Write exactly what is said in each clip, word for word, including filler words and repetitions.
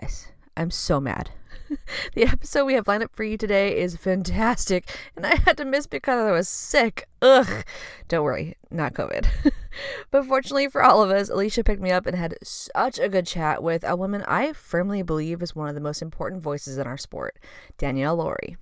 Guys, I'm so mad. The episode we have lined up for you today is fantastic, and I had to miss because I was sick. Ugh. Don't worry, not COVID. But fortunately for all of us, Alicia picked me up and had such a good chat with a woman I firmly believe is one of the most important voices in our sport, Danielle Laurie.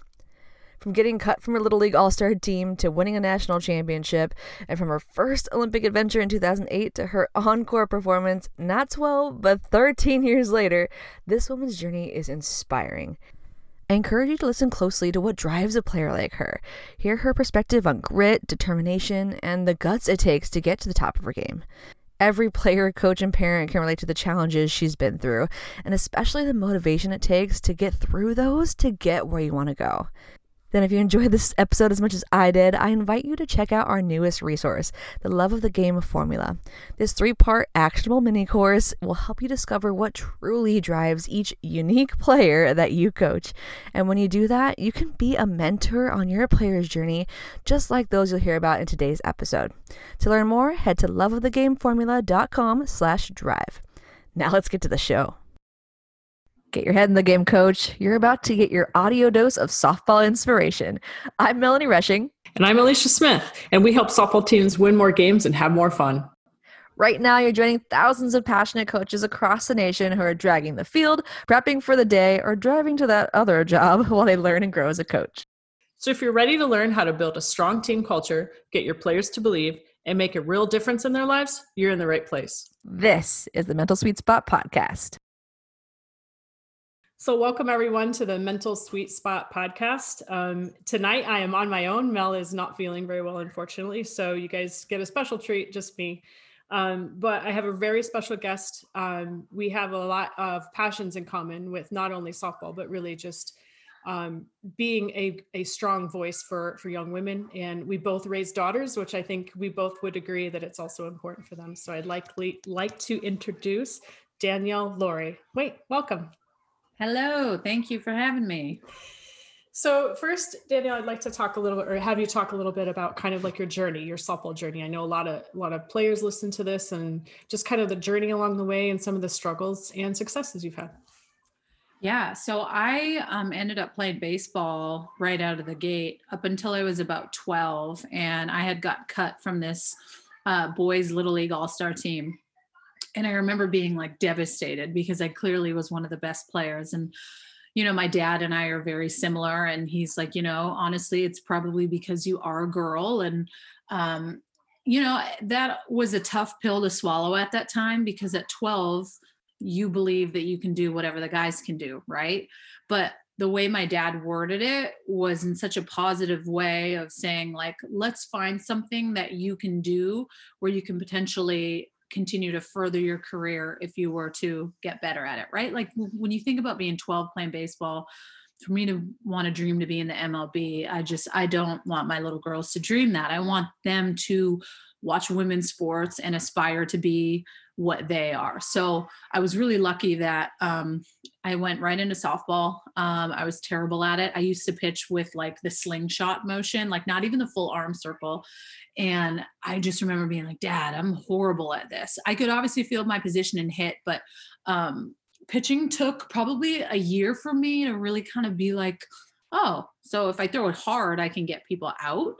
From getting cut from her Little League All-Star team to winning a national championship, and from her first Olympic adventure in two thousand eight to her encore performance not twelve but thirteen years later, this woman's journey is inspiring. I encourage you to listen closely to what drives a player like her. Hear her perspective on grit, determination, and the guts it takes to get to the top of her game. Every player, coach, and parent can relate to the challenges she's been through, and especially the motivation it takes to get through those to get where you want to go. Then if you enjoyed this episode as much as I did, I invite you to check out our newest resource, the Love of the Game Formula. This three-part actionable mini-course will help you discover what truly drives each unique player that you coach. And when you do that, you can be a mentor on your player's journey, just like those you'll hear about in today's episode. To learn more, head to loveofthegameformula.com slash drive. Now let's get to the show. Get your head in the game, coach. You're about to get your audio dose of softball inspiration. I'm Melanie Rushing. And I'm Alicia Smith. And we help softball teams win more games and have more fun. Right now, you're joining thousands of passionate coaches across the nation who are dragging the field, prepping for the day, or driving to that other job while they learn and grow as a coach. So if you're ready to learn how to build a strong team culture, get your players to believe, and make a real difference in their lives, you're in the right place. This is the Mental Sweet Spot Podcast. So welcome everyone to the Mental Sweet Spot Podcast. Um, tonight I am on my own. Mel is not feeling very well, unfortunately. So you guys get a special treat, just me. Um, but I have a very special guest. Um, we have a lot of passions in common with not only softball, but really just um, being a, a strong voice for, for young women. And we both raise daughters, which I think we both would agree that it's also important for them. So I'd likely like to introduce Danielle Laurie. Wait, welcome. Hello, thank you for having me. So first, Danielle, I'd like to talk a little, or have you talk a little bit about kind of like your journey, your softball journey. I know a lot of a lot of players listen to this, and just kind of the journey along the way and some of the struggles and successes you've had. Yeah, so I um, ended up playing baseball right out of the gate up until I was about twelve, and I had got cut from this uh, boys' Little League All-Star team. And I remember being like devastated because I clearly was one of the best players. And, you know, my dad and I are very similar, and he's like, you know, honestly, it's probably because you are a girl. And, um, you know, that was a tough pill to swallow at that time, because at twelve, you believe that you can do whatever the guys can do. Right. But the way my dad worded it was in such a positive way of saying, like, let's find something that you can do where you can potentially continue to further your career if you were to get better at it, right? Like when you think about being twelve playing baseball, for me to want to dream to be in the M L B, I just, I don't want my little girls to dream that. I want them to watch women's sports and aspire to be what they are. So I was really lucky that um, I went right into softball. Um, I was terrible at it. I used to pitch with like the slingshot motion, like not even the full arm circle. And I just remember being like, Dad, I'm horrible at this. I could obviously field my position and hit, but um, pitching took probably a year for me to really kind of be like, oh, so if I throw it hard, I can get people out.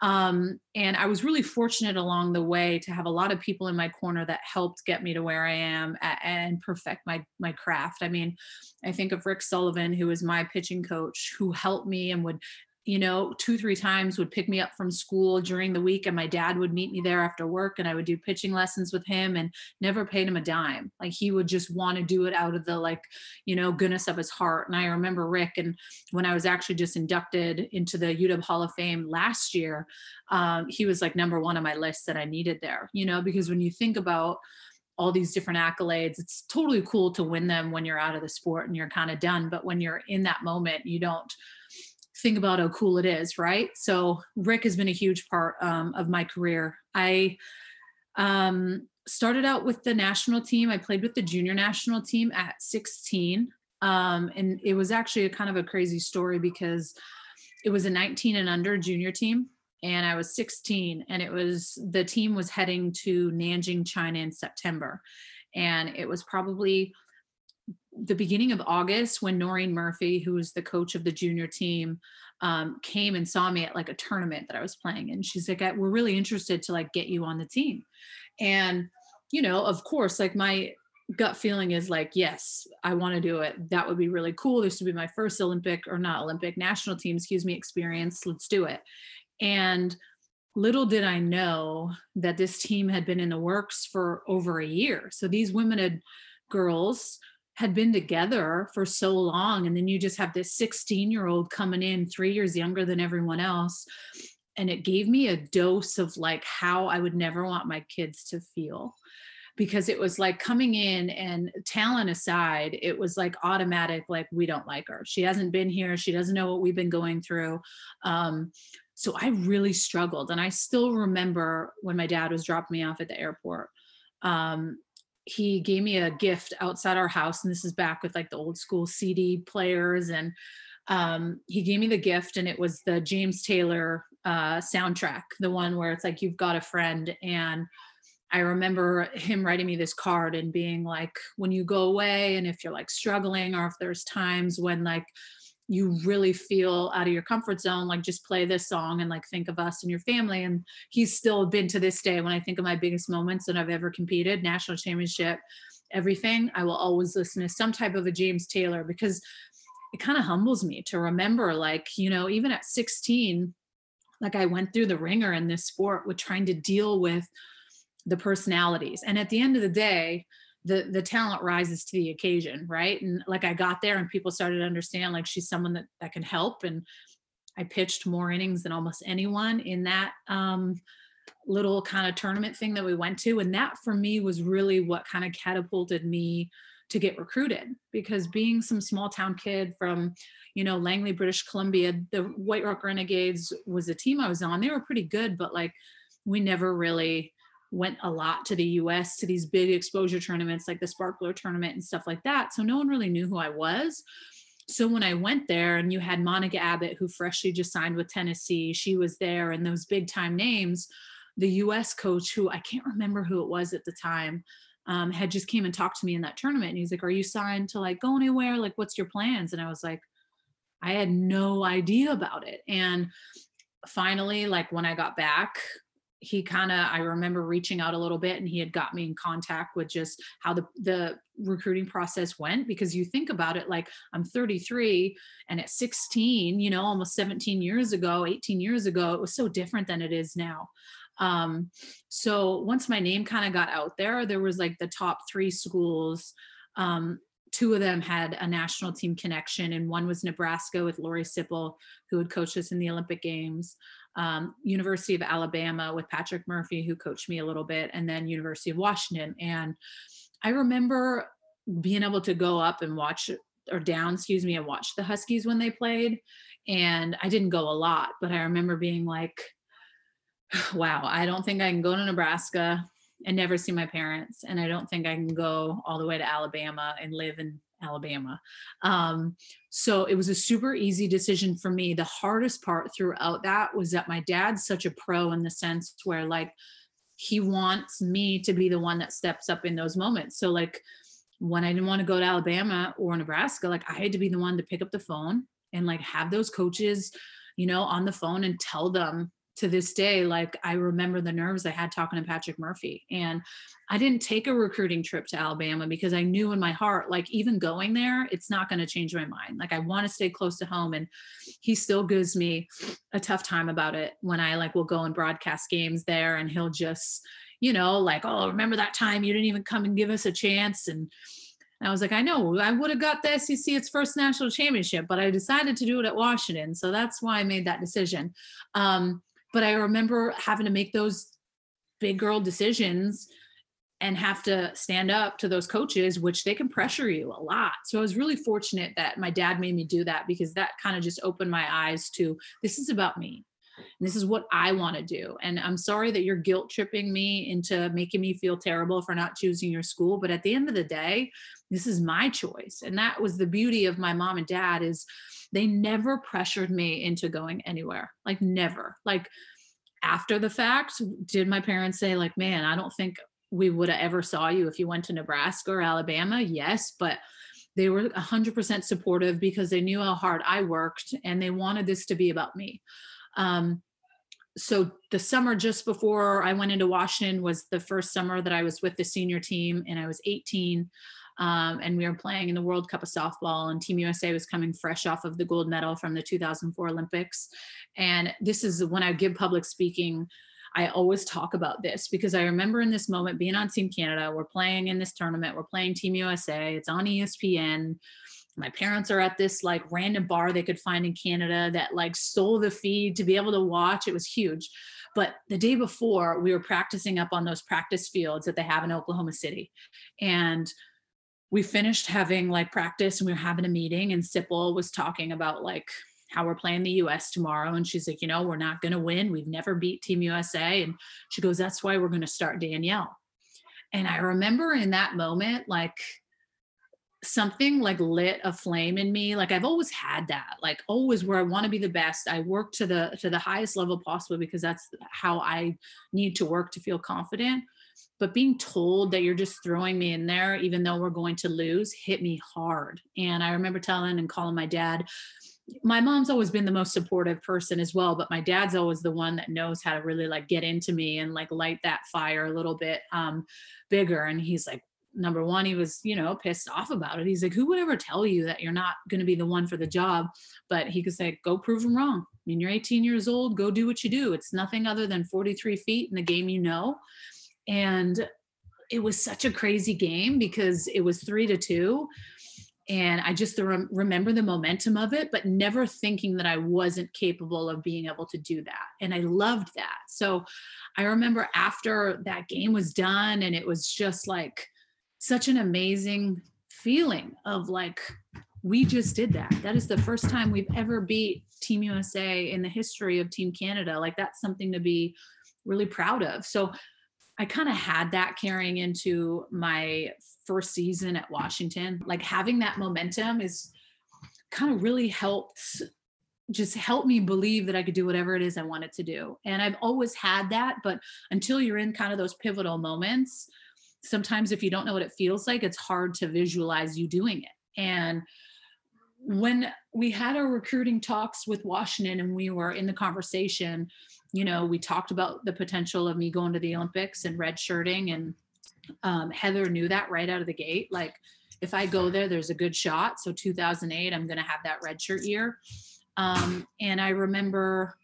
Um, and I was really fortunate along the way to have a lot of people in my corner that helped get me to where I am at, and perfect my, my craft. I mean, I think of Rick Sullivan, who was my pitching coach, who helped me and would, you know, two, three times would pick me up from school during the week, and my dad would meet me there after work, and I would do pitching lessons with him and never paid him a dime. Like he would just want to do it out of the, like, you know, goodness of his heart. And I remember Rick, and when I was actually just inducted into the U W Hall of Fame last year, um, he was like number one on my list that I needed there, you know, because when you think about all these different accolades, it's totally cool to win them when you're out of the sport and you're kind of done. But when you're in that moment, you don't think about how cool it is, right? So Rick has been a huge part um, of my career. I um, started out with the national team. I played with the junior national team at sixteen. Um, and it was actually a kind of a crazy story, because it was a nineteen and under junior team. And I was sixteen, and it was, the team was heading to Nanjing, China in September. And it was probably the beginning of August when Noreen Murphy, who was the coach of the junior team, um, came and saw me at like a tournament that I was playing in. She's like, we're really interested to like get you on the team. And, you know, of course, like my gut feeling is like, yes, I want to do it. That would be really cool. This would be my first Olympic or not Olympic national team, excuse me, experience. Let's do it. And little did I know that this team had been in the works for over a year. So these women and girls had been together for so long. And then you just have this sixteen year old coming in three years younger than everyone else. And it gave me a dose of like how I would never want my kids to feel, because it was like coming in and talent aside, it was like automatic, like, we don't like her. She hasn't been here. She doesn't know what we've been going through. Um, so I really struggled. And I still remember when my dad was dropping me off at the airport, um, he gave me a gift outside our house. And this is back with like the old school C D players. And um, he gave me the gift, and it was the James Taylor uh, soundtrack, the one where it's like, you've got a friend. And I remember him writing me this card and being like, when you go away and if you're like struggling, or if there's times when like you really feel out of your comfort zone, like just play this song and like think of us and your family. And he's still been to this day, when I think of my biggest moments that I've ever competed, national championship, everything, I will always listen to some type of a James Taylor, because it kind of humbles me to remember, like, you know, even at sixteen, like I went through the ringer in this sport with trying to deal with the personalities. And at the end of the day, the the talent rises to the occasion, right? And like I got there and people started to understand, like, she's someone that, that can help. And I pitched more innings than almost anyone in that um, little kind of tournament thing that we went to. And that for me was really what kind of catapulted me to get recruited, because being some small town kid from, you know, Langley, British Columbia, the White Rock Renegades was a team I was on. They were pretty good, but like we never really went a lot to the U S to these big exposure tournaments like the Sparkler tournament and stuff like that. So no one really knew who I was. So when I went there, and you had Monica Abbott, who freshly just signed with Tennessee, she was there, and those big time names, the U S coach, who I can't remember who it was at the time, um, had just came and talked to me in that tournament. And he's like, are you signed to like go anywhere? Like, what's your plans? And I was like, I had no idea about it. And finally, like when I got back, he kind of, I remember reaching out a little bit, and he had got me in contact with just how the, the recruiting process went, because you think about it, like I'm thirty-three, and at sixteen, you know, almost seventeen years ago, eighteen years ago, it was so different than it is now. Um, so once my name kind of got out there, there was like the top three schools, um, two of them had a national team connection, and one was Nebraska with Lori Sippel, who had coached us in the Olympic Games. Um, University of Alabama with Patrick Murphy, who coached me a little bit, and then University of Washington. And I remember being able to go up and watch, or down, excuse me, and watch the Huskies when they played. And I didn't go a lot, but I remember being like, wow, I don't think I can go to Nebraska and never see my parents. And I don't think I can go all the way to Alabama and live in Alabama. Um, so it was a super easy decision for me. The hardest part throughout that was that my dad's such a pro, in the sense where like he wants me to be the one that steps up in those moments. So like when I didn't want to go to Alabama or Nebraska, like I had to be the one to pick up the phone and like have those coaches, you know, on the phone and tell them. To this day, like I remember the nerves I had talking to Patrick Murphy. And I didn't take a recruiting trip to Alabama because I knew in my heart, like even going there, it's not going to change my mind. Like I want to stay close to home. And he still gives me a tough time about it when I like will go and broadcast games there, and he'll just, you know, like, oh, remember that time you didn't even come and give us a chance. And I was like, I know I would have got the S E C its first national championship, but I decided to do it at Washington. So that's why I made that decision. Um, But I remember having to make those big girl decisions and have to stand up to those coaches, which they can pressure you a lot. So I was really fortunate that my dad made me do that, because that kind of just opened my eyes to, this is about me. And this is what I want to do. And I'm sorry that you're guilt tripping me into making me feel terrible for not choosing your school. But at the end of the day, this is my choice. And that was the beauty of my mom and dad, is they never pressured me into going anywhere. Like never. Like after the fact, did my parents say like, man, I don't think we would have ever saw you if you went to Nebraska or Alabama? Yes. But They were one hundred percent supportive because they knew how hard I worked and they wanted this to be about me. Um, so the summer just before I went into Washington was the first summer that I was with the senior team, and I was eighteen. Um, and we were playing in the World Cup of Softball, and Team U S A was coming fresh off of the gold medal from the two thousand four Olympics. And this is when I give public speaking, I always talk about this because I remember in this moment being on Team Canada, we're playing in this tournament, we're playing Team U S A, it's on E S P N. My parents are at this like random bar they could find in Canada that like stole the feed to be able to watch. It was huge. But the day before, we were practicing up on those practice fields that they have in Oklahoma City. And we finished having like practice and we were having a meeting, and Sippel was talking about like how we're playing the U S tomorrow. And she's like, you know, we're not going to win. We've never beat Team U S A. And she goes, that's why we're going to start Danielle. And I remember in that moment, like something like lit a flame in me. Like I've always had that, like always where I want to be the best. I work to the, to the highest level possible because that's how I need to work to feel confident. But being told that you're just throwing me in there, even though we're going to lose, hit me hard. And I remember telling and calling my dad. My mom's always been the most supportive person as well, but my dad's always the one that knows how to really like get into me and like light that fire a little bit um, bigger. And he's like, number one, he was, you know, pissed off about it. He's like, who would ever tell you that you're not going to be the one for the job? But he could say, go prove them wrong. I mean, you're eighteen years old, go do what you do. It's nothing other than forty-three feet in the game, you know. And it was such a crazy game because it was three to two. And I just re- remember the momentum of it, but never thinking that I wasn't capable of being able to do that. And I loved that. So I remember after that game was done, and it was just like such an amazing feeling of like, we just did that. That is the first time we've ever beat Team U S A in the history of Team Canada. Like that's something to be really proud of. So I kind of had that carrying into my first season at Washington. Like having that momentum is kind of really helped, just helped me believe that I could do whatever it is I wanted to do. And I've always had that, but until you're in kind of those pivotal moments, sometimes if you don't know what it feels like, it's hard to visualize you doing it. And when we had our recruiting talks with Washington and we were in the conversation, you know, we talked about the potential of me going to the Olympics and redshirting, and um, Heather knew that right out of the gate. Like, if I go there, there's a good shot. So two thousand eight, I'm going to have that redshirt year. Um, and I remember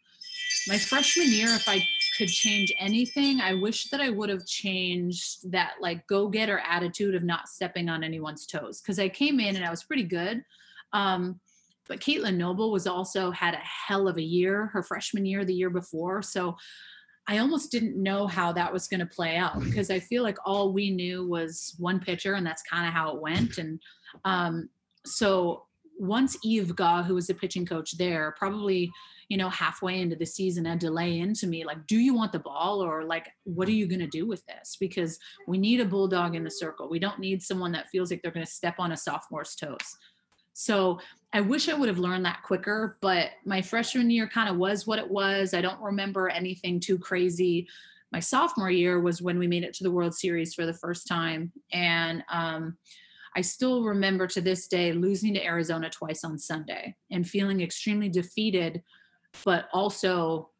my freshman year, if I could change anything, I wish that I would have changed that, like, go-getter attitude of not stepping on anyone's toes. Because I came in and I was pretty good. Um, but Caitlin Noble was also had a hell of a year, her freshman year, the year before. So I almost didn't know how that was going to play out because I feel like all we knew was one pitcher, and that's kind of how it went. And, um, so once Eve Gaw, who was the pitching coach there, probably, you know, halfway into the season had to lay into me, like, do you want the ball? Or like, what are you going to do with this? Because we need a bulldog in the circle. We don't need someone that feels like they're going to step on a sophomore's toes. So I wish I would have learned that quicker, but my freshman year kind of was what it was. I don't remember anything too crazy. My sophomore year was when we made it to the World Series for the first time. And um, I still remember to this day losing to Arizona twice on Sunday and feeling extremely defeated, but also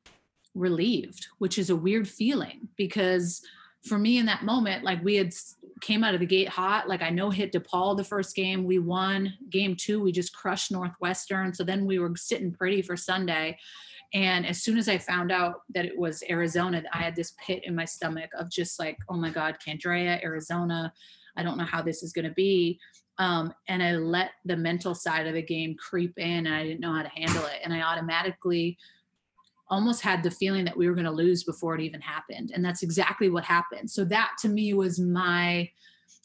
relieved, which is a weird feeling because for me in that moment, like we had came out of the gate hot. Like I no hit DePaul the first game, we won. Game two, we just crushed Northwestern. So then we were sitting pretty for Sunday. And as soon as I found out that it was Arizona, I had this pit in my stomach of just like, oh my God, Candrea, Arizona. I don't know how this is going to be. Um, and I let the mental side of the game creep in and I didn't know how to handle it. And I automatically almost had the feeling that we were going to lose before it even happened. And that's exactly what happened. So that to me was my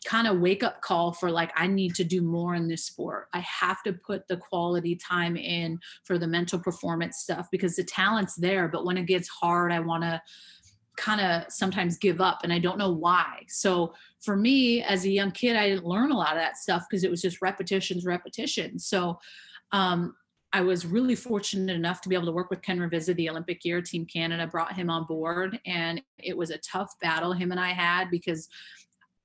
kind of wake up call for like, I need to do more in this sport. I have to put the quality time in for the mental performance stuff because the talent's there, but when it gets hard, I want to kind of sometimes give up and I don't know why. So for me as a young kid, I didn't learn a lot of that stuff because it was just repetitions, repetitions. So, um, I was really fortunate enough to be able to work with Ken Ravizza the Olympic year. Team Canada brought him on board and it was a tough battle him and I had because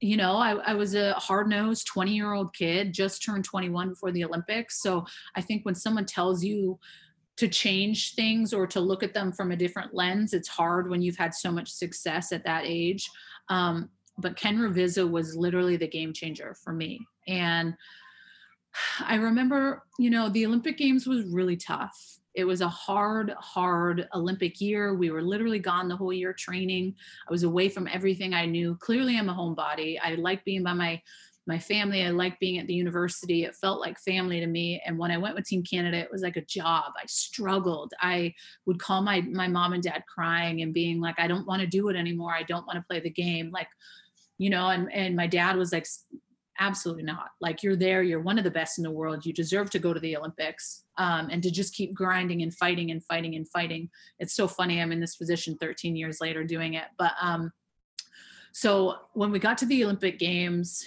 you know, I, I was a hard-nosed twenty-year-old kid, just turned twenty-one before the Olympics. So I think when someone tells you to change things or to look at them from a different lens, it's hard when you've had so much success at that age. Um, but Ken Ravizza was literally the game changer for me. And I remember, you know, the Olympic Games was really tough. It was a hard, hard Olympic year. We were literally gone the whole year training. I was away from everything I knew. Clearly, I'm a homebody. I like being by my, my family. I like being at the university. It felt like family to me. And when I went with Team Canada, it was like a job. I struggled. I would call my, my mom and dad crying and being like, I don't want to do it anymore. I don't want to play the game. Like, you know, and, and my dad was like, absolutely not. Like, you're there, you're one of the best in the world. You deserve to go to the Olympics, um, and to just keep grinding and fighting and fighting and fighting. It's so funny. I'm in this position thirteen years later doing it. But um, so when we got to the Olympic Games,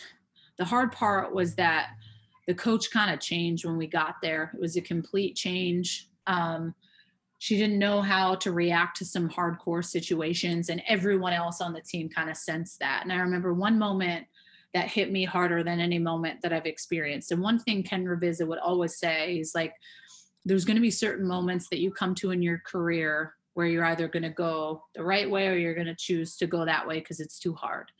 the hard part was that the coach kind of changed when we got there. It was a complete change. Um, she didn't know how to react to some hardcore situations, and everyone else on the team kind of sensed that. And I remember one moment that hit me harder than any moment that I've experienced. And one thing Ken Ravizza would always say is like, there's going to be certain moments that you come to in your career where you're either going to go the right way or you're going to choose to go that way because it's too hard.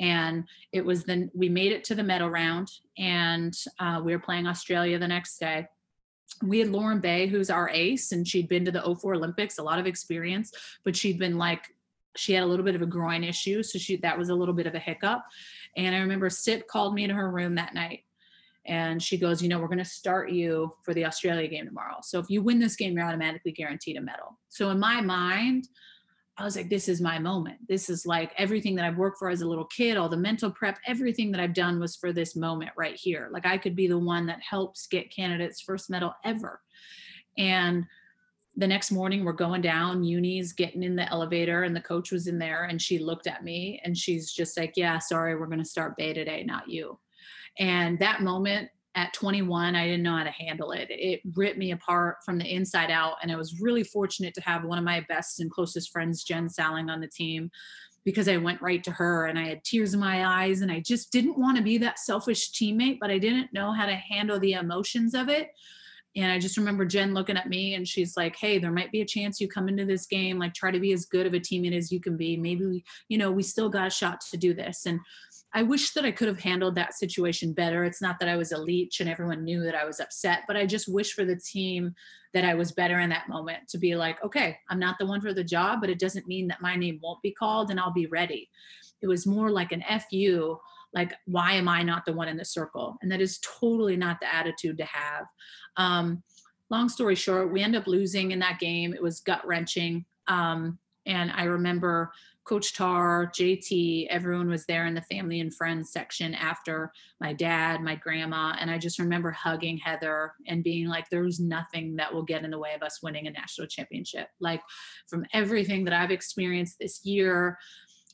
And it was then we made it to the medal round, and uh, we were playing Australia the next day. We had Lauren Bay, who's our ace, and she'd been to the oh four Olympics, a lot of experience, but she'd been like, she had a little bit of a groin issue. So she, that was a little bit of a hiccup. And I remember Sip called me to her room that night, and she goes, you know, we're going to start you for the Australia game tomorrow. So if you win this game, you're automatically guaranteed a medal. So in my mind, I was like, this is my moment. This is like everything that I've worked for as a little kid, all the mental prep, everything that I've done was for this moment right here. Like, I could be the one that helps get Canada's first medal ever. And the next morning we're going down, uni's getting in the elevator, and the coach was in there, and she looked at me and she's just like, yeah, sorry, we're going to start Bay today, not you. And that moment at twenty-one, I didn't know how to handle it. It ripped me apart from the inside out. And I was really fortunate to have one of my best and closest friends, Jen Salling, on the team, because I went right to her and I had tears in my eyes, and I just didn't want to be that selfish teammate, but I didn't know how to handle the emotions of it. And I just remember Jen looking at me and she's like, hey, there might be a chance you come into this game, like, try to be as good of a teammate as you can be. Maybe, we, you know, we still got a shot to do this. And I wish that I could have handled that situation better. It's not that I was a leech and everyone knew that I was upset, but I just wish for the team that I was better in that moment to be like, okay, I'm not the one for the job, but it doesn't mean that my name won't be called and I'll be ready. It was more like an F you. Like, why am I not the one in the circle? And that is totally not the attitude to have. Um, long story short, we end up losing in that game. It was gut wrenching. Um, and I remember Coach Tar, J T, everyone was there in the family and friends section after, my dad, my grandma. And I just remember hugging Heather and being like, there's nothing that will get in the way of us winning a national championship. Like, from everything that I've experienced this year.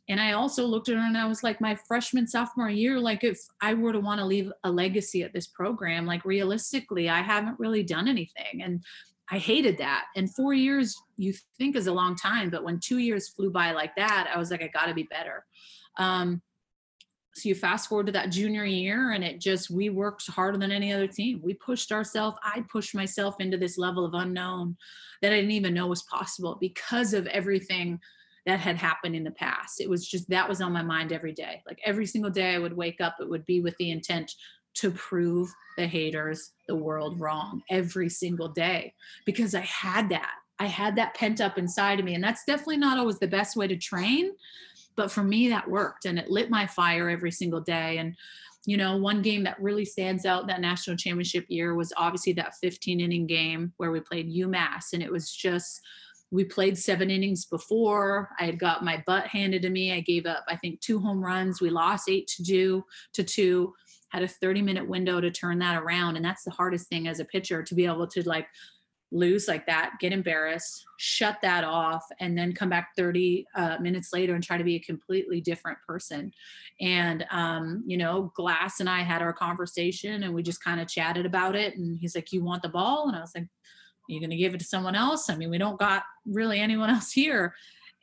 And I also looked at her and I was like, my freshman, sophomore year, like, if I were to want to leave a legacy at this program, like, realistically, I haven't really done anything. And I hated that. And four years you think is a long time, but when two years flew by like that, I was like, I gotta be better. Um, so you fast forward to that junior year, and it just, we worked harder than any other team. We pushed ourselves. I pushed myself into this level of unknown that I didn't even know was possible because of everything that had happened in the past. It was just, that was on my mind every day. Like, every single day I would wake up, it would be with the intent to prove the haters, the world wrong every single day, because I had that. I had that pent up inside of me. And that's definitely not always the best way to train, but for me, that worked, and it lit my fire every single day. And, you know, one game that really stands out that national championship year was obviously that fifteen inning game where we played UMass, and it was just, we played seven innings before. I had got my butt handed to me. I gave up, I think, two home runs. We lost eight to two, to two, had a thirty minute window to turn that around. And that's the hardest thing as a pitcher, to be able to like lose like that, get embarrassed, shut that off, and then come back thirty minutes later and try to be a completely different person. And, um, you know, Glass and I had our conversation, and we just kind of chatted about it. And he's like, you want the ball? And I was like, you're going to give it to someone else. I mean, we don't got really anyone else here.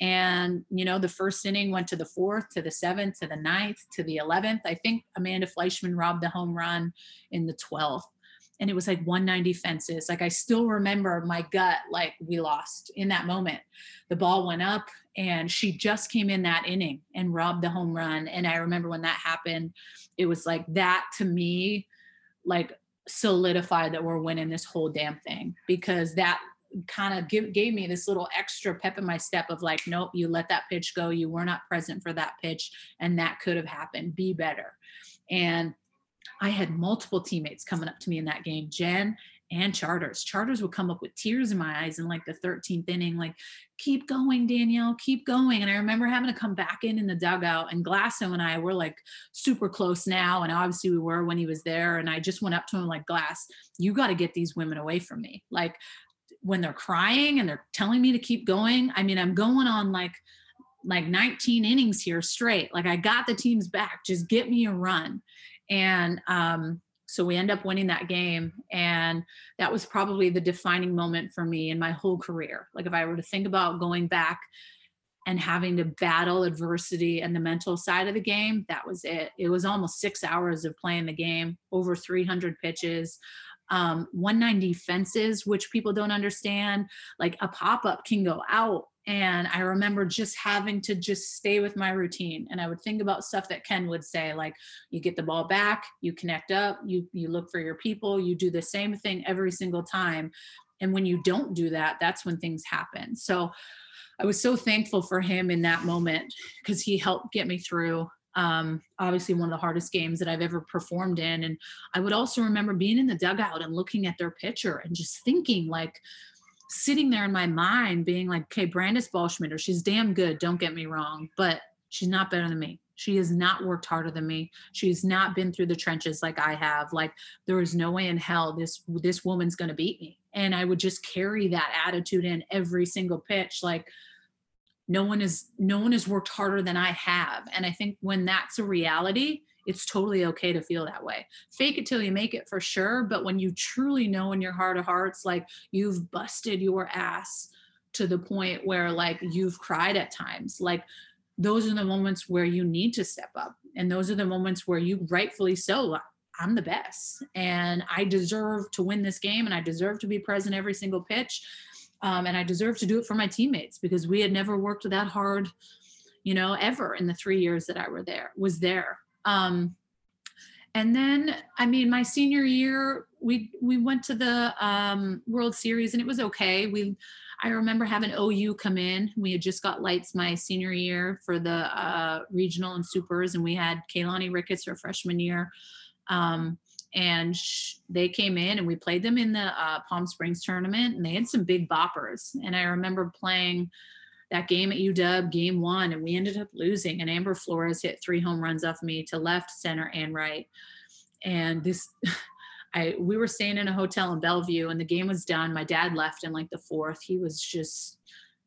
And, you know, the first inning went to the fourth, to the seventh, to the ninth, to the eleventh. I think Amanda Fleischman robbed the home run in the twelfth. And it was like one ninety fences. Like, I still remember my gut, like, we lost in that moment. The ball went up and she just came in that inning and robbed the home run. And I remember when that happened, it was like that to me, like, solidified that we're winning this whole damn thing, because that kind of give, gave me this little extra pep in my step of like, nope, you let that pitch go. You were not present for that pitch. And that could have happened. Be better. And I had multiple teammates coming up to me in that game, Jen and Charters. Charters would come up with tears in my eyes in like the thirteenth inning, like, keep going, Danielle, keep going. And I remember having to come back in in the dugout, and Glasso and I were like super close now. And obviously we were when he was there. And I just went up to him like, Glass, you got to get these women away from me. Like, when they're crying and they're telling me to keep going, I mean, I'm going on like, like nineteen innings here straight. Like, I got the teams back, just get me a run. And, um, so we end up winning that game. And that was probably the defining moment for me in my whole career. Like, if I were to think about going back and having to battle adversity and the mental side of the game, that was it. It was almost six hours of playing the game, over three hundred pitches, um, one ninety fences, which people don't understand. Like, a pop-up can go out. And I remember just having to just stay with my routine. And I would think about stuff that Ken would say, like, you get the ball back, you connect up, you you look for your people, you do the same thing every single time. And when you don't do that, that's when things happen. So I was so thankful for him in that moment, because he helped get me through, um, obviously one of the hardest games that I've ever performed in. And I would also remember being in the dugout and looking at their pitcher and just thinking, like, sitting there in my mind being like, okay, Brandis Ballschmieder, she's damn good, don't get me wrong, but she's not better than me. She has not worked harder than me. She's not been through the trenches like I have. Like, there is no way in hell this, this woman's going to beat me. And I would just carry that attitude in every single pitch. Like, no one is, no one has worked harder than I have. And I think when that's a reality, it's totally okay to feel that way. Fake it till you make it, for sure. But when you truly know in your heart of hearts, like, you've busted your ass to the point where, like, you've cried at times, like, those are the moments where you need to step up. And those are the moments where you rightfully so, I'm the best and I deserve to win this game and I deserve to be present every single pitch. Um, and I deserve to do it for my teammates, because we had never worked that hard, you know, ever in the three years that I were there, was there. Um, and then, I mean, my senior year, we, we went to the, um, World Series, and it was okay. We, I remember having O U come in. We had just got lights my senior year for the, uh, regional and supers. And we had Kaylani Ricketts her freshman year. Um, and sh- they came in and we played them in the, uh, Palm Springs tournament, and they had some big boppers. And I remember playing that game at U W, game one, and we ended up losing. And Amber Flores hit three home runs off me to left, center, and right. And this, I we were staying in a hotel in Bellevue, and the game was done. My dad left in like the fourth. He was just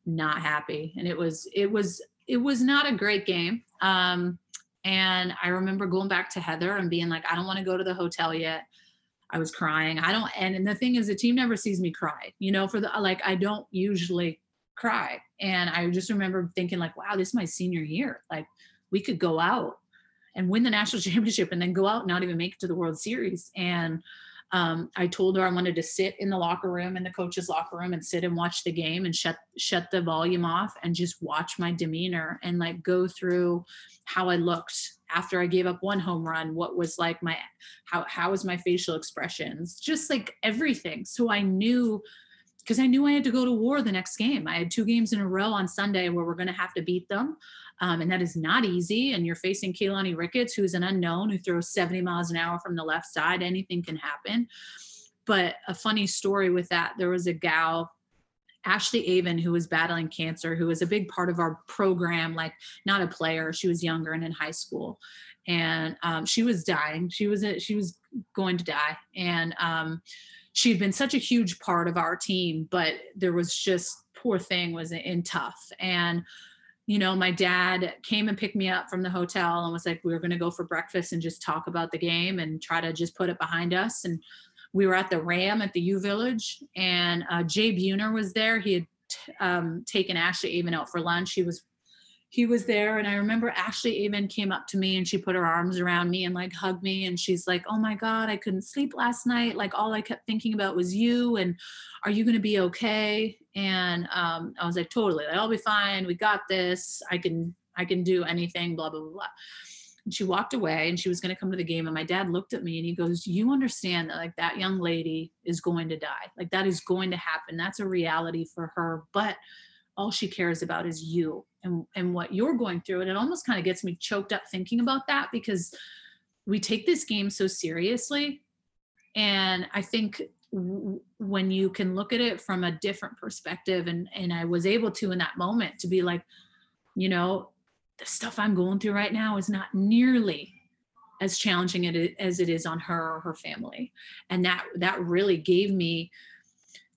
not happy, and it was it was it was not a great game. Um, and I remember going back to Heather and being like, I don't want to go to the hotel yet. I was crying. I don't. And, and the thing is, the team never sees me cry. You know, for the like, I don't usually cry. And I just remember thinking like, wow, this is my senior year. Like, we could go out and win the national championship and then go out and not even make it to the World Series. And um, I told her I wanted to sit in the locker room, in the coach's locker room, and sit and watch the game and shut, shut the volume off and just watch my demeanor and like go through how I looked after I gave up one home run. What was like my, how, how was my facial expressions, just like everything. So I knew, because I knew I had to go to war the next game. I had two games in a row on Sunday where we're going to have to beat them. Um, and that is not easy. And you're facing Kaylani Ricketts, who's an unknown, who throws seventy miles an hour from the left side. Anything can happen. But a funny story with that, there was a gal, Ashley Avon, who was battling cancer, who was a big part of our program, like not a player. She was younger and in high school. And um, she was dying. She was a, she was going to die. And um she had been such a huge part of our team, but there was just, poor thing was in tough. And, you know, my dad came and picked me up from the hotel and was like, we were going to go for breakfast and just talk about the game and try to just put it behind us. And we were at the Ram at the U Village, and uh, Jay Buhner was there. He had just um, taken Ashley Avon out for lunch. He was he was there, and I remember Ashley Avon came up to me and she put her arms around me and like hugged me, and she's like, "Oh my God, I couldn't sleep last night. Like all I kept thinking about was you, and are you going to be okay?" And um, I was like, "Totally. Like, I'll be fine. We got this. I can I can do anything." Blah blah blah. blah. And she walked away and she was going to come to the game. And my dad looked at me and he goes, "You understand that like that young lady is going to die. Like that is going to happen. That's a reality for her. But all she cares about is you and, and what you're going through." And it almost kind of gets me choked up thinking about that, because we take this game so seriously. And I think w- when you can look at it from a different perspective, and, and I was able to in that moment to be like, you know, the stuff I'm going through right now is not nearly as challenging as it is on her or her family. And that, that really gave me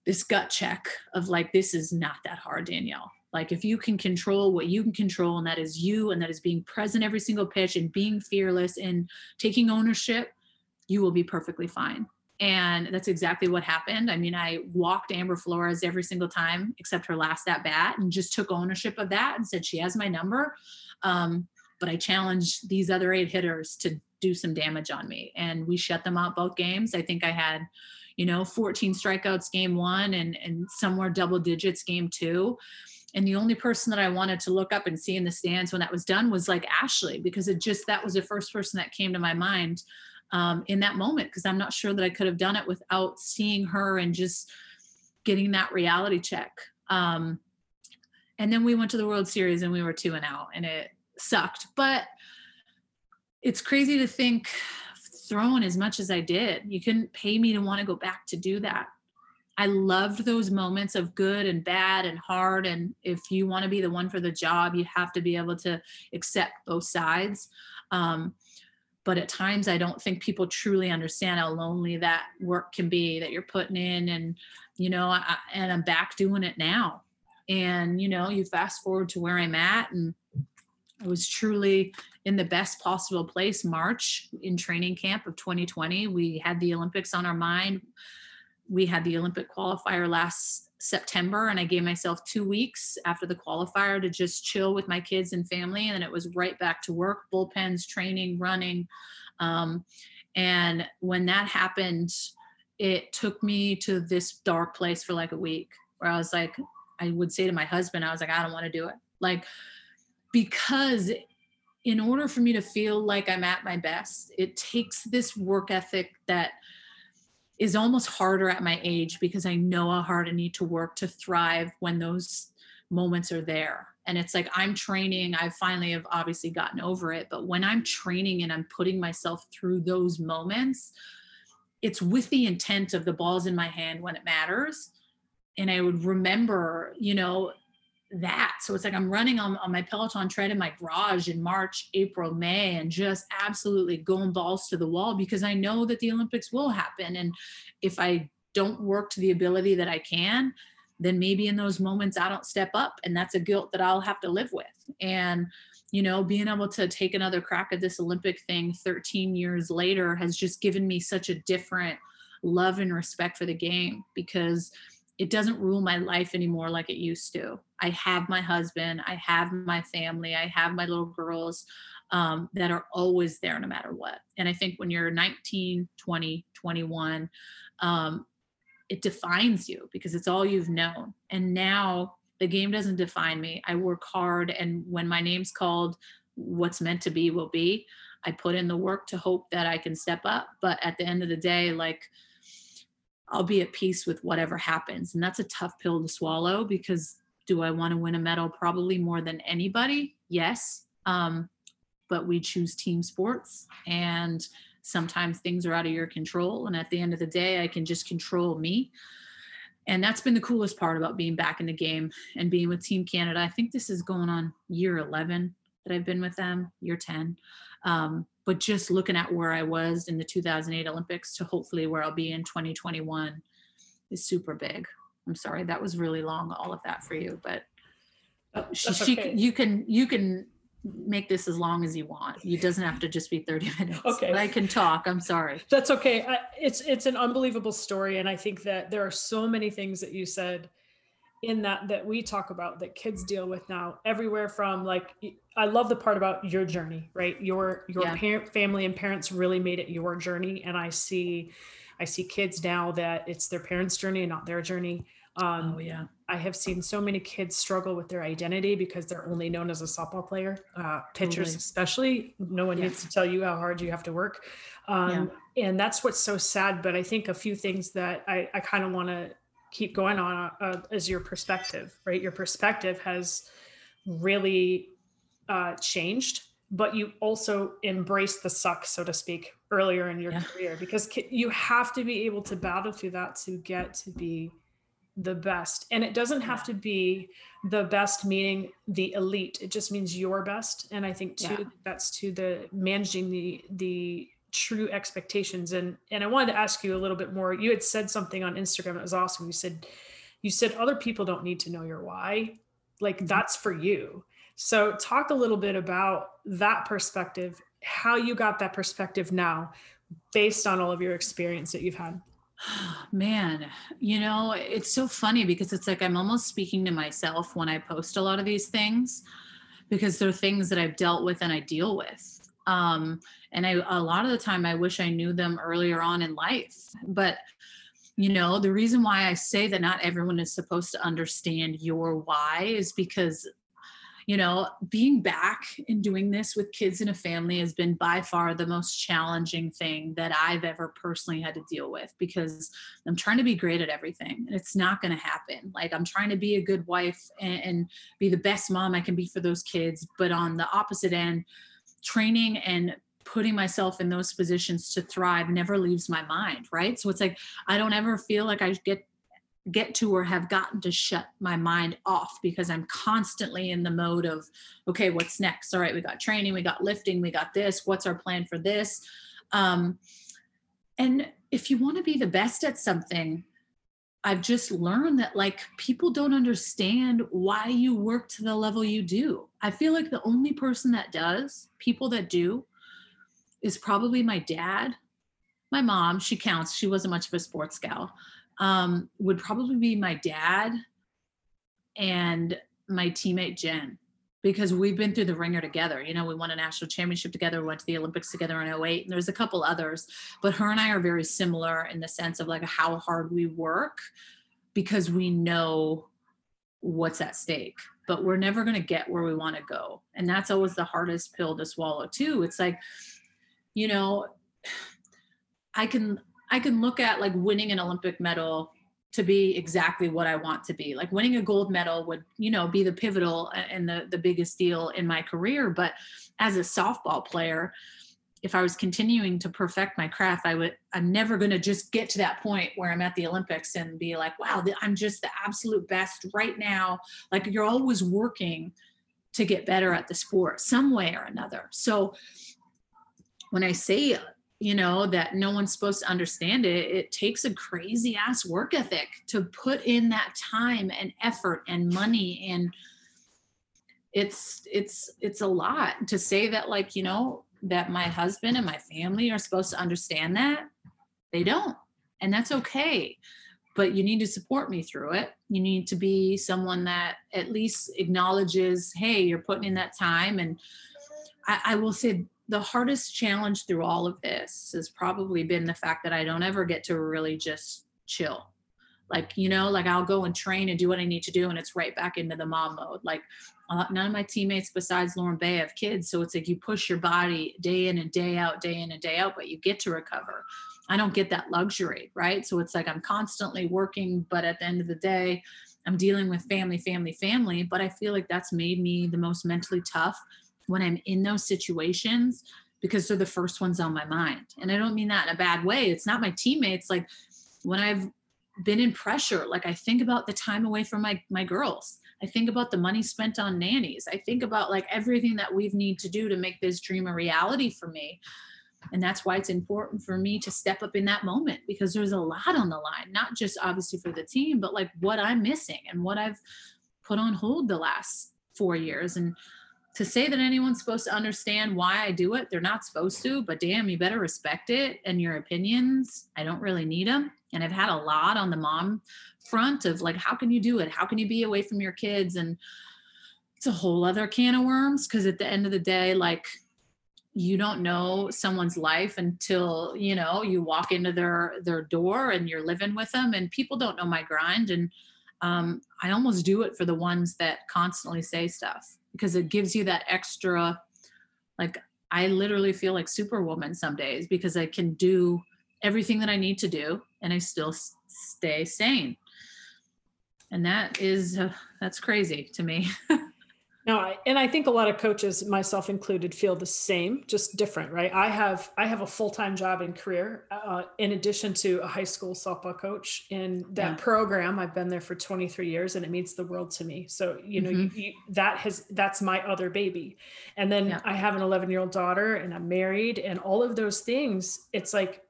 this gut check of like, this is not that hard, Danielle. Like if you can control what you can control, and that is you, and that is being present every single pitch and being fearless and taking ownership, you will be perfectly fine. And that's exactly what happened. I mean, I walked Amber Flores every single time except her last at bat, and just took ownership of that and said, she has my number. Um, but I challenged these other eight hitters to do some damage on me. And we shut them out both games. I think I had, you know, fourteen strikeouts game one and, and somewhere double digits game two. And the only person that I wanted to look up and see in the stands when that was done was like Ashley, because it just, that was the first person that came to my mind um, in that moment, because I'm not sure that I could have done it without seeing her and just getting that reality check. Um, and then we went to the World Series and we were two and out, and it sucked, but it's crazy to think throwing as much as I did, you couldn't pay me to want to go back to do that. I loved those moments of good and bad and hard. And if you want to be the one for the job, you have to be able to accept both sides. Um, But at times, I don't think people truly understand how lonely that work can be that you're putting in. And, you know, I, and I'm back doing it now. And, you know, you fast forward to where I'm at, and I was truly in the best possible place. March in training camp of twenty twenty, we had the Olympics on our mind. We had the Olympic qualifier last September, and I gave myself two weeks after the qualifier to just chill with my kids and family. And then it was right back to work, bullpens, training, running. Um, and when that happened, it took me to this dark place for like a week where I was like, I would say to my husband, I was like, I don't want to do it. Like, because in order for me to feel like I'm at my best, it takes this work ethic that is almost harder at my age, because I know how hard I need to work to thrive when those moments are there. And it's like, I'm training, I finally have obviously gotten over it, but when I'm training and I'm putting myself through those moments, it's with the intent of the ball's in my hand when it matters. And I would remember, you know, that. So it's like, I'm running on, on my Peloton tread in my garage in March, April, May, and just absolutely going balls to the wall, because I know that the Olympics will happen. And if I don't work to the ability that I can, then maybe in those moments I don't step up, and that's a guilt that I'll have to live with. And, you know, being able to take another crack at this Olympic thing thirteen years later has just given me such a different love and respect for the game, because it doesn't rule my life anymore like it used to. I have my husband, I have my family, I have my little girls um, that are always there no matter what. And I think when you're nineteen, twenty, twenty-one, um, it defines you because it's all you've known. And now the game doesn't define me. I work hard, and when my name's called, what's meant to be will be. I put in the work to hope that I can step up. But at the end of the day, like, I'll be at peace with whatever happens. And that's a tough pill to swallow, because do I want to win a medal? Probably more than anybody. Yes. Um, but we choose team sports, and sometimes things are out of your control. And at the end of the day, I can just control me. And that's been the coolest part about being back in the game and being with Team Canada. I think this is going on year eleven that I've been with them, year ten. Um, but just looking at where I was in the two thousand eight Olympics to hopefully where I'll be in twenty twenty-one is super big. I'm sorry, that was really long, all of that for you, but she, okay. she, you can you can make this as long as you want. It doesn't have to just be thirty minutes. Okay. But I can talk. I'm sorry. That's okay. I, it's it's an unbelievable story, and I think that there are so many things that you said in that that we talk about that kids deal with now, everywhere from like, I love the part about your journey, right? Your your yeah. parent, family and parents really made it your journey. And I see I see kids now that it's their parents' journey and not their journey. Um, oh, yeah. I have seen so many kids struggle with their identity because they're only known as a softball player, uh, pitchers totally. especially. No one yeah. needs to tell you how hard you have to work. Um, yeah. And that's what's so sad. But I think a few things that I, I kind of want to keep going on uh, is your perspective, right? Your perspective has really uh, changed, but you also embrace the suck, so to speak, earlier in your yeah. career, because you have to be able to battle through that to get to be the best. And it doesn't have to be the best meaning the elite, it just means your best. And I think too, yeah. that's to the managing the, the true expectations. And, and I wanted to ask you a little bit more. You had said something on Instagram that was awesome. You said, you said other people don't need to know your why, like mm-hmm. that's for you. So talk a little bit about that perspective, how you got that perspective now, based on all of your experience that you've had. Man, you know, it's so funny because it's like I'm almost speaking to myself when I post a lot of these things, because they're things that I've dealt with and I deal with. Um, and I, a lot of the time I wish I knew them earlier on in life. But, you know, the reason why I say that not everyone is supposed to understand your why is because, you know, being back and doing this with kids in a family has been by far the most challenging thing that I've ever personally had to deal with, because I'm trying to be great at everything and it's not going to happen. Like, I'm trying to be a good wife and, and be the best mom I can be for those kids. But on the opposite end, training and putting myself in those positions to thrive never leaves my mind. Right. So it's like, I don't ever feel like I get get to or have gotten to shut my mind off, because I'm constantly in the mode of, okay, what's next? All right, we got training, we got lifting, we got this, what's our plan for this? Um, and if you want to be the best at something, I've just learned that like people don't understand why you work to the level you do. I feel like the only person that does, people that do, is probably my dad, my mom, she counts, she wasn't much of a sports gal. Um, would probably be my dad and my teammate, Jen, because we've been through the ringer together. You know, we won a national championship together, we went to the Olympics together in oh eight, and there's a couple others, but her and I are very similar in the sense of like how hard we work, because we know what's at stake, but we're never going to get where we want to go. And that's always the hardest pill to swallow too. It's like, you know, I can, I can look at like winning an Olympic medal to be exactly what I want to be. Like winning a gold medal would, you know, be the pivotal and the, the biggest deal in my career. But as a softball player, if I was continuing to perfect my craft, I would, I'm never going to just get to that point where I'm at the Olympics and be like, wow, I'm just the absolute best right now. Like you're always working to get better at the sport some way or another. So when I say you know, that no one's supposed to understand it, it takes a crazy ass work ethic to put in that time and effort and money. And it's, it's, it's a lot to say that, like, you know, that my husband and my family are supposed to understand that. They don't. And that's okay. But you need to support me through it. You need to be someone that at least acknowledges, hey, you're putting in that time. And I, I will say, the hardest challenge through all of this has probably been the fact that I don't ever get to really just chill. Like, you know, like I'll go and train and do what I need to do. And it's right back into the mom mode. Like uh, none of my teammates besides Lauren Bay have kids. So it's like, you push your body day in and day out, day in and day out, but you get to recover. I don't get that luxury. Right. So it's like, I'm constantly working, but at the end of the day, I'm dealing with family, family, family. But I feel like that's made me the most mentally tough when I'm in those situations, because they're the first ones on my mind. And I don't mean that in a bad way. It's not my teammates. Like when I've been in pressure, like I think about the time away from my, my girls. I think about the money spent on nannies. I think about like everything that we need to do to make this dream a reality for me. And that's why it's important for me to step up in that moment, because there's a lot on the line, not just obviously for the team, but like what I'm missing and what I've put on hold the last four years. And to say that anyone's supposed to understand why I do it, they're not supposed to, but damn, you better respect it and your opinions. I don't really need them. And I've had a lot on the mom front of like, how can you do it? How can you be away from your kids? And it's a whole other can of worms. Cause at the end of the day, like you don't know someone's life until, you know, you walk into their, their door and you're living with them, and people don't know my grind. And um, I almost do it for the ones that constantly say stuff, because it gives you that extra, like, I literally feel like Superwoman some days because I can do everything that I need to do and I still s- stay sane. And that is, uh, that's crazy to me. No, I, and I think a lot of coaches, myself included, feel the same, just different, right? I have, I have a full-time job and career uh, in addition to a high school softball coach in that yeah. program. I've been there for twenty-three years and it means the world to me. So, you know, mm-hmm. you, you, that has, that's my other baby. And then yeah. I have an eleven year old daughter and I'm married and all of those things. It's like,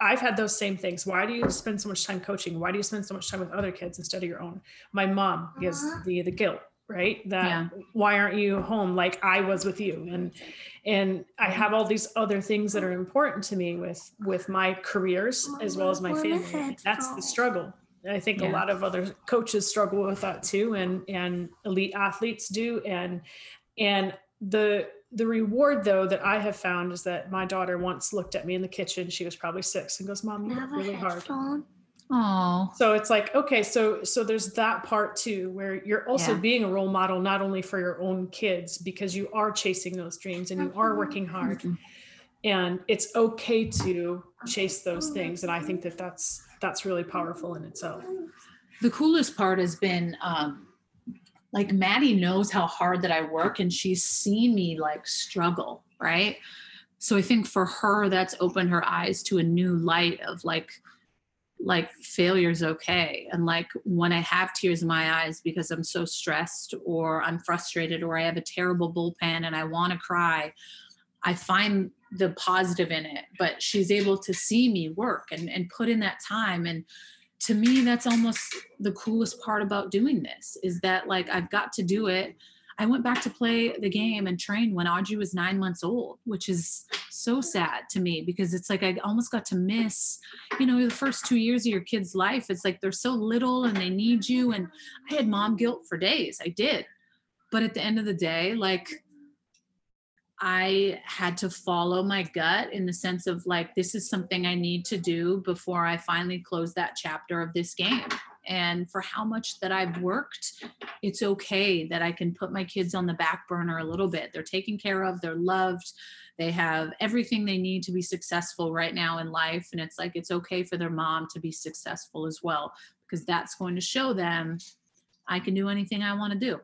I've had those same things. Why do you spend so much time coaching? Why do you spend so much time with other kids instead of your own? My mom gives uh-huh. the, the guilt, right? That yeah. why aren't you home? Like I was with you. And, and I have all these other things that are important to me with, with my careers as well as my family. That's the struggle. And I think yeah. a lot of other coaches struggle with that too. And, and elite athletes do. And, and the, The reward, though, that I have found is that my daughter once looked at me in the kitchen. She was probably six and goes, "Mom, you work really hard." Oh, so it's like, okay, so so there's that part too, where you're also yeah. being a role model, not only for your own kids, because you are chasing those dreams and you are working hard, mm-hmm. and it's okay to chase those things. And I think that that's that's really powerful in itself. The coolest part has been. Um, Like Maddie knows how hard that I work and she's seen me like struggle. Right. So I think for her, that's opened her eyes to a new light of like, like failure's okay. And like when I have tears in my eyes because I'm so stressed or I'm frustrated or I have a terrible bullpen and I want to cry, I find the positive in it, but she's able to see me work and, and put in that time. And to me, that's almost the coolest part about doing this is that like, I've got to do it. I went back to play the game and train when Audrey was nine months old, which is so sad to me because it's like, I almost got to miss, you know, the first two years of your kid's life. It's like, they're so little and they need you. And I had mom guilt for days. I did. But at the end of the day, like I had to follow my gut in the sense of like, this is something I need to do before I finally close that chapter of this game. And for how much that I've worked, it's okay that I can put my kids on the back burner a little bit. They're taken care of, they're loved. They have everything they need to be successful right now in life. And it's like, it's okay for their mom to be successful as well, because that's going to show them I can do anything I want to do.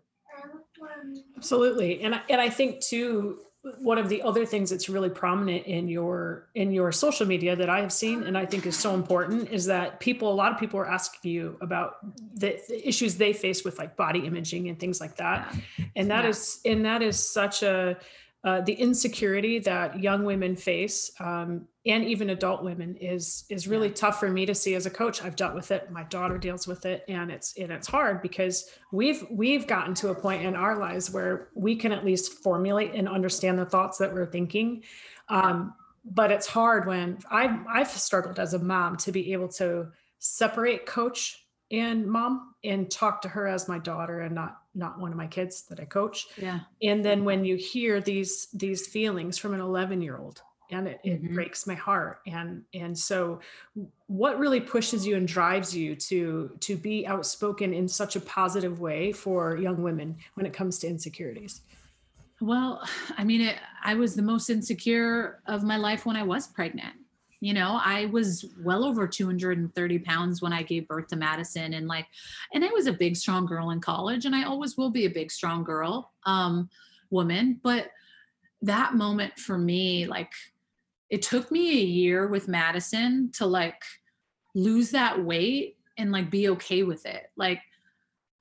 Absolutely. And I, and I think too, one of the other things that's really prominent in your in your social media that I have seen and I think is so important is that people, a lot of people are asking you about the, the issues they face with like body imaging and things like that. Yeah. And that yeah. is and that is such a uh, the insecurity that young women face um, and even adult women is is really yeah. tough for me to see as a coach. I've dealt with it. My daughter deals with it, and it's and it's hard because we've we've gotten to a point in our lives where we can at least formulate and understand the thoughts that we're thinking. Um, but it's hard when I've I've struggled as a mom to be able to separate coach and mom and talk to her as my daughter and not not one of my kids that I coach. Yeah. And then when you hear these, these feelings from an eleven year old and it, mm-hmm. it breaks my heart. And, and so what really pushes you and drives you to, to be outspoken in such a positive way for young women when it comes to insecurities? Well, I mean, it, I was the most insecure of my life when I was pregnant. You know, I was well over two hundred thirty pounds when I gave birth to Madison, and like, and I was a big, strong girl in college, and I always will be a big, strong girl, um, woman. But that moment for me, like, it took me a year with Madison to like lose that weight and like be okay with it. Like,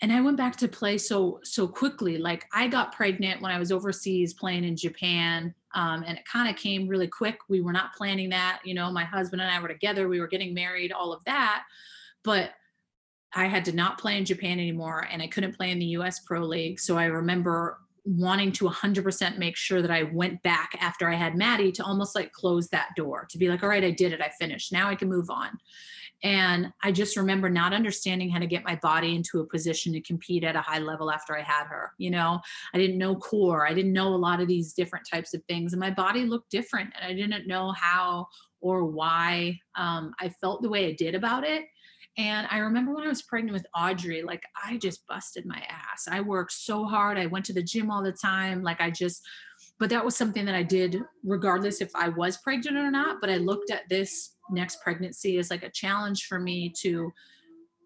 and I went back to play so, so quickly. Like I got pregnant when I was overseas playing in Japan. Um, and it kind of came really quick. We were not planning that, you know, my husband and I were together, we were getting married, all of that, but I had to not play in Japan anymore. And I couldn't play in the U S Pro League. So I remember wanting to one hundred percent make sure that I went back after I had Maddie to almost like close that door to be like, all right, I did it. I finished. Now I can move on. And I just remember not understanding how to get my body into a position to compete at a high level after I had her. You know, I didn't know core. I didn't know a lot of these different types of things. And my body looked different. And I didn't know how or why um, I felt the way I did about it. And I remember when I was pregnant with Audrey, like I just busted my ass. I worked so hard. I went to the gym all the time. Like I just, but that was something that I did regardless if I was pregnant or not. But I looked at this next pregnancy as like a challenge for me to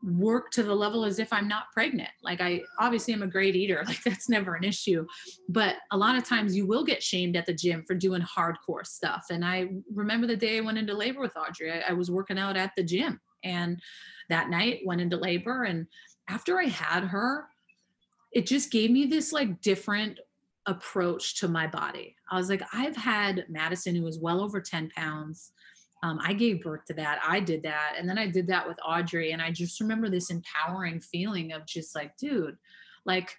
work to the level as if I'm not pregnant. Like I obviously am a great eater. Like that's never an issue, but a lot of times you will get shamed at the gym for doing hardcore stuff. And I remember the day I went into labor with Audrey, I, I was working out at the gym. And that night went into labor. And after I had her, it just gave me this like different approach to my body. I was like, I've had Madison, who was well over ten pounds. Um, I gave birth to that. I did that. And then I did that with Audrey. And I just remember this empowering feeling of just like, dude, like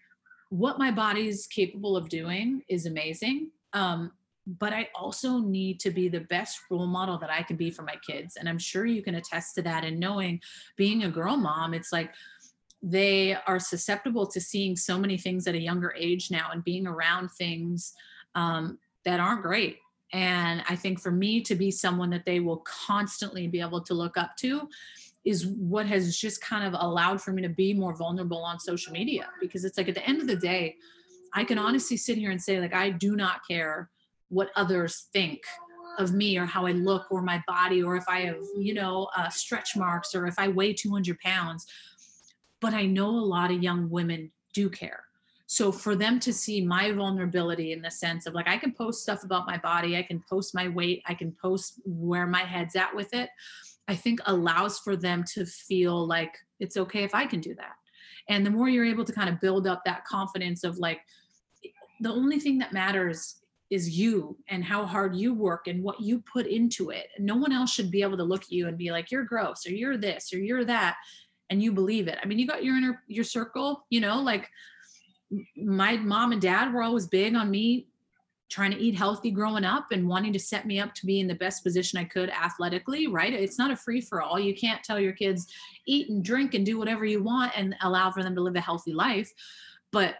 what my body's capable of doing is amazing. Um, but I also need to be the best role model that I can be for my kids. And I'm sure you can attest to that. And knowing being a girl mom, it's like they are susceptible to seeing so many things at a younger age now and being around things um, that aren't great. And I think for me to be someone that they will constantly be able to look up to is what has just kind of allowed for me to be more vulnerable on social media, because it's like at the end of the day, I can honestly sit here and say, like, I do not care what others think of me or how I look or my body, or if I have, you know, uh, stretch marks or if I weigh two hundred pounds, but I know a lot of young women do care. So for them to see my vulnerability in the sense of like, I can post stuff about my body, I can post my weight, I can post where my head's at with it, I think allows for them to feel like it's okay if I can do that. And the more you're able to kind of build up that confidence of like, the only thing that matters is you and how hard you work and what you put into it. No one else should be able to look at you and be like, you're gross or you're this or you're that. And you believe it. I mean, you got your inner, your circle, you know, like my mom and dad were always big on me trying to eat healthy growing up and wanting to set me up to be in the best position I could athletically, right? It's not a free for all. You can't tell your kids eat and drink and do whatever you want and allow for them to live a healthy life. But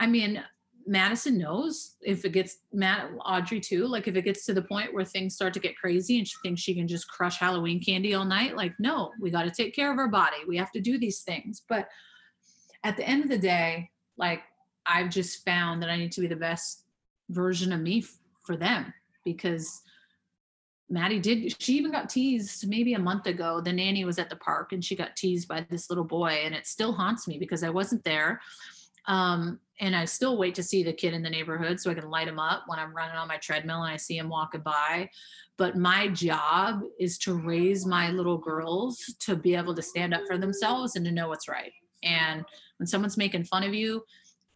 I mean, Madison knows if it gets mad, Audrey too, like if it gets to the point where things start to get crazy and she thinks she can just crush Halloween candy all night, like, no, we got to take care of our body. We have to do these things. But at the end of the day, like I've just found that I need to be the best version of me f- for them, because Maddie did, she even got teased maybe a month ago. The nanny was at the park and she got teased by this little boy, and it still haunts me because I wasn't there. Um, and I still wait to see the kid in the neighborhood so I can light him up when I'm running on my treadmill and I see him walking by. But my job is to raise my little girls to be able to stand up for themselves and to know what's right. And when someone's making fun of you,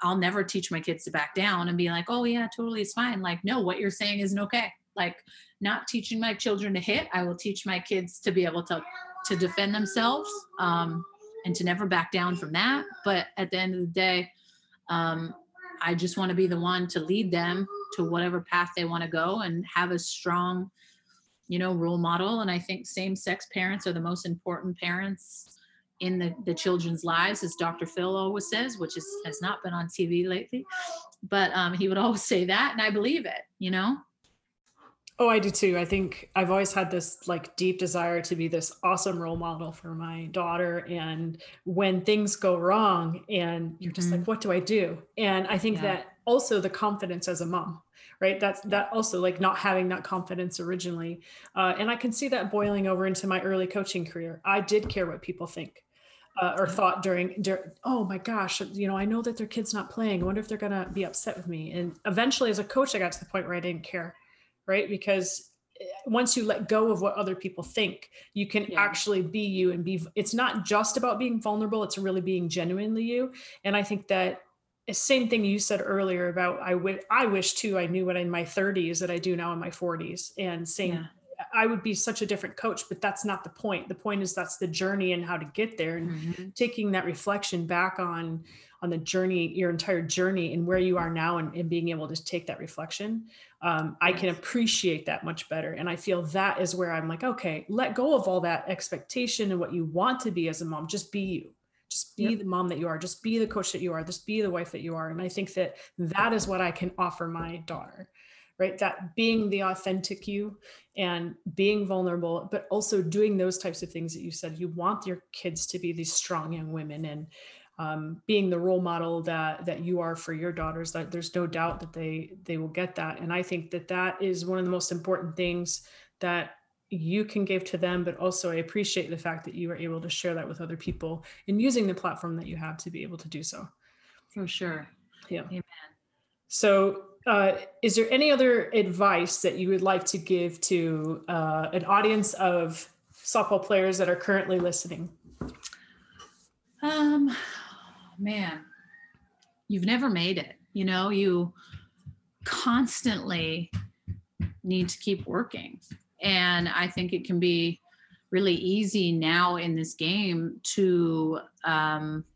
I'll never teach my kids to back down and be like, oh yeah, totally, it's fine. Like, no, what you're saying isn't okay. Like, not teaching my children to hit, I will teach my kids to be able to, to defend themselves, um, and to never back down from that. But at the end of the day, um, I just want to be the one to lead them to whatever path they want to go and have a strong, you know, role model. And I think same-sex parents are the most important parents in the, the children's lives, as Doctor Phil always says, which is, has not been on T V lately, but um, he would always say that. And I believe it, you know? Oh, I do too. I think I've always had this like deep desire to be this awesome role model for my daughter. And when things go wrong and you're just mm-hmm. like, what do I do? And I think yeah. that also the confidence as a mom, right? That's that also like not having that confidence originally. Uh, and I can see that boiling over into my early coaching career. I did care what people think. Uh, or thought during, during, oh my gosh, you know, I know that their kid's not playing. I wonder if they're going to be upset with me. And eventually as a coach, I got to the point where I didn't care, right? Because once you let go of what other people think, you can yeah. actually be you and be, it's not just about being vulnerable. It's really being genuinely you. And I think that the same thing you said earlier about, I would, I wish too, I knew what in my thirties that I do now in my forties, and same yeah. I would be such a different coach, but that's not the point. The point is that's the journey and how to get there, and mm-hmm. taking that reflection back on, on the journey, your entire journey and where you are now, and, and being able to take that reflection. Um, I can appreciate that much better. And I feel that is where I'm like, okay, let go of all that expectation and what you want to be as a mom. Just be you. Just be yep. the mom that you are, just be the coach that you are, just be the wife that you are. And I think that that is what I can offer my daughter, right? That being the authentic you and being vulnerable, but also doing those types of things that you said, you want your kids to be these strong young women, and um, being the role model that, that you are for your daughters, that there's no doubt that they, they will get that. And I think that that is one of the most important things that you can give to them, but also I appreciate the fact that you were able to share that with other people and using the platform that you have to be able to do so. For sure. Yeah. Amen. So uh, is there any other advice that you would like to give to uh, an audience of softball players that are currently listening? Um, man, you've never made it. You know, you constantly need to keep working. And I think it can be really easy now in this game to um,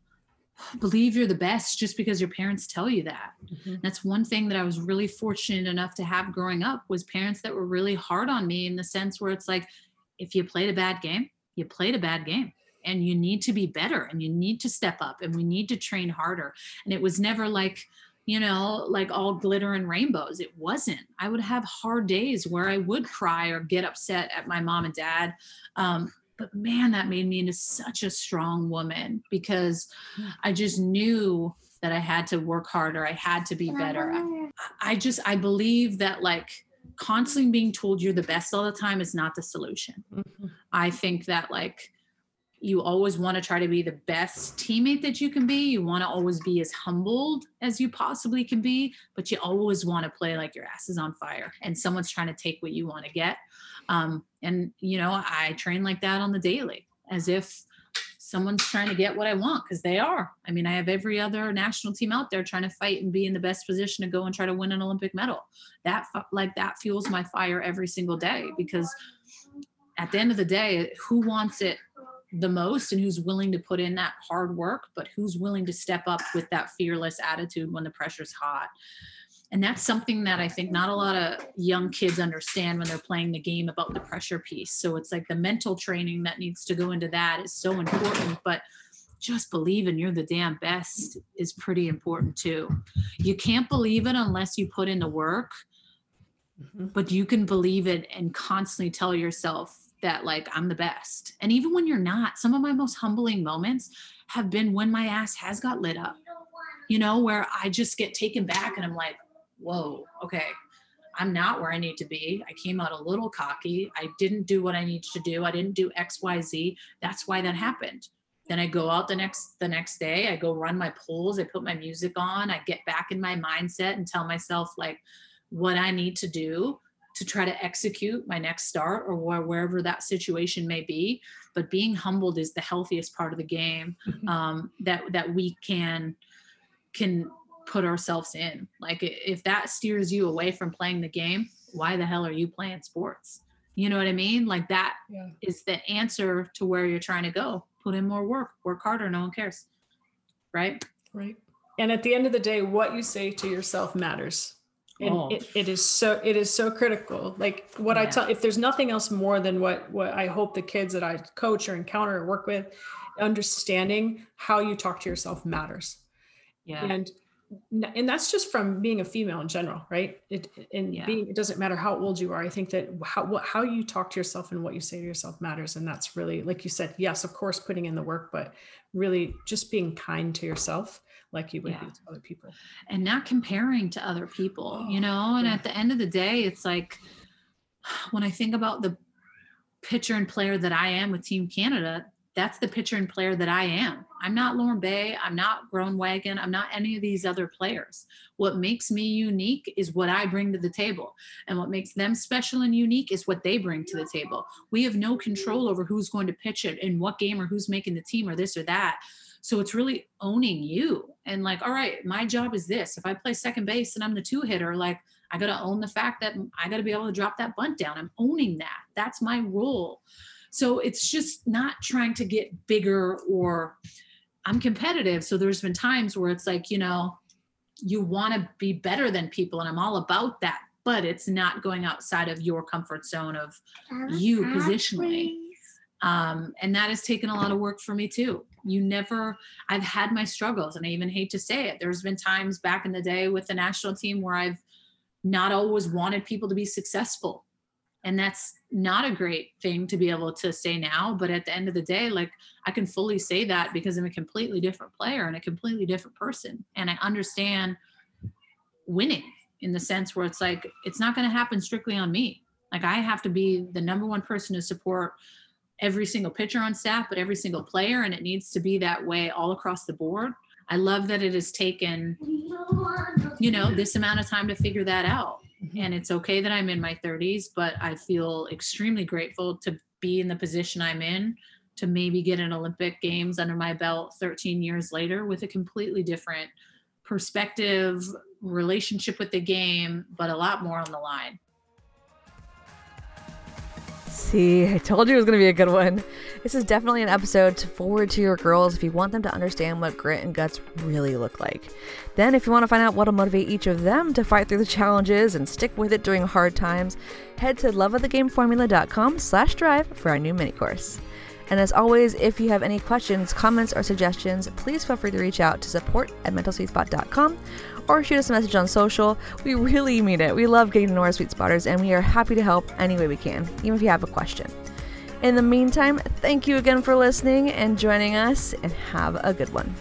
believe you're the best just because your parents tell you that. Mm-hmm. That's one thing that I was really fortunate enough to have growing up, was parents that were really hard on me, in the sense where it's like, if you played a bad game, you played a bad game, and you need to be better, and you need to step up, and we need to train harder. And it was never like, you know, like all glitter and rainbows. It wasn't. I would have hard days where I would cry or get upset at my mom and dad. Um, but man, that made me into such a strong woman, because I just knew that I had to work harder. I had to be better. I, I just, I believe that like constantly being told you're the best all the time is not the solution. Mm-hmm. I think that like, you always want to try to be the best teammate that you can be. You want to always be as humbled as you possibly can be, but you always want to play like your ass is on fire and someone's trying to take what you want to get. Um, and, you know, I train like that on the daily, as if someone's trying to get what I want, because they are. I mean, I have every other national team out there trying to fight and be in the best position to go and try to win an Olympic medal. That like that fuels my fire every single day, because at the end of the day, who wants it the most and who's willing to put in that hard work, but who's willing to step up with that fearless attitude when the pressure's hot. And that's something that I think not a lot of young kids understand when they're playing the game, about the pressure piece. So it's like the mental training that needs to go into that is so important, but just believing you're the damn best is pretty important too. You can't believe it unless you put in the work, mm-hmm. but you can believe it and constantly tell yourself that like I'm the best. And even when you're not, some of my most humbling moments have been when my ass has got lit up, you know, where I just get taken back and I'm like, whoa, okay, I'm not where I need to be. I came out a little cocky. I didn't do what I needed to do. I didn't do X, Y, Z. That's why that happened. Then I go out the next, the next day, I go run my pulls. I put my music on. I get back in my mindset and tell myself like what I need to do to try to execute my next start, or wh- wherever that situation may be. But being humbled is the healthiest part of the game, um, that, that we can, can put ourselves in. Like if that steers you away from playing the game, why the hell are you playing sports? You know what I mean? Like that yeah. is the answer to where you're trying to go. Put in more work, work harder. No one cares. Right. Right. And at the end of the day, what you say to yourself matters. And oh. it, it is so, it is so critical. Like what yeah. I tell, if there's nothing else more than what, what I hope the kids that I coach or encounter or work with, understanding how you talk to yourself matters. Yeah. And, and that's just from being a female in general, right? It, and yeah. being, it doesn't matter how old you are. I think that how, what, how you talk to yourself and what you say to yourself matters. And that's really, like you said, yes, of course, putting in the work, but really just being kind to yourself, like you would yeah. be to other people, and not comparing to other people, you know? And yeah. at the end of the day, it's like, when I think about the pitcher and player that I am with Team Canada, that's the pitcher and player that I am. I'm not Lauren Bay. I'm not Grown Wagon. I'm not any of these other players. What makes me unique is what I bring to the table. And what makes them special and unique is what they bring to the table. We have no control over who's going to pitch it in what game, or who's making the team, or this or that. So it's really owning you and like, all right, my job is this. If I play second base and I'm the two hitter, like I got to own the fact that I got to be able to drop that bunt down. I'm owning that. That's my role. So it's just not trying to get bigger, or I'm competitive. So there's been times where it's like, you know, you want to be better than people, and I'm all about that, but it's not going outside of your comfort zone of you positionally. Um, and that has taken a lot of work for me too. You never, I've had my struggles, and I even hate to say it. There's been times back in the day with the national team where I've not always wanted people to be successful. And that's not a great thing to be able to say now, but at the end of the day, like, I can fully say that because I'm a completely different player and a completely different person. And I understand winning in the sense where it's like, it's not going to happen strictly on me. Like, I have to be the number one person to support every single pitcher on staff, but every single player. And it needs to be that way all across the board. I love that it has taken, you know, this amount of time to figure that out. And it's okay that I'm in my thirties, but I feel extremely grateful to be in the position I'm in, to maybe get an Olympic Games under my belt thirteen years later with a completely different perspective, relationship with the game, but a lot more on the line. See, I told you it was going to be a good one. This is definitely an episode to forward to your girls if you want them to understand what grit and guts really look like. Then if you want to find out what will motivate each of them to fight through the challenges and stick with it during hard times, head to loveofthegameformula.com slash drive for our new mini course. And as always, if you have any questions, comments, or suggestions, please feel free to reach out to support at mental sweet spot dot com or shoot us a message on social. We really mean it. We love getting to know our sweet spotters, and we are happy to help any way we can, even if you have a question. In the meantime, thank you again for listening and joining us, and have a good one.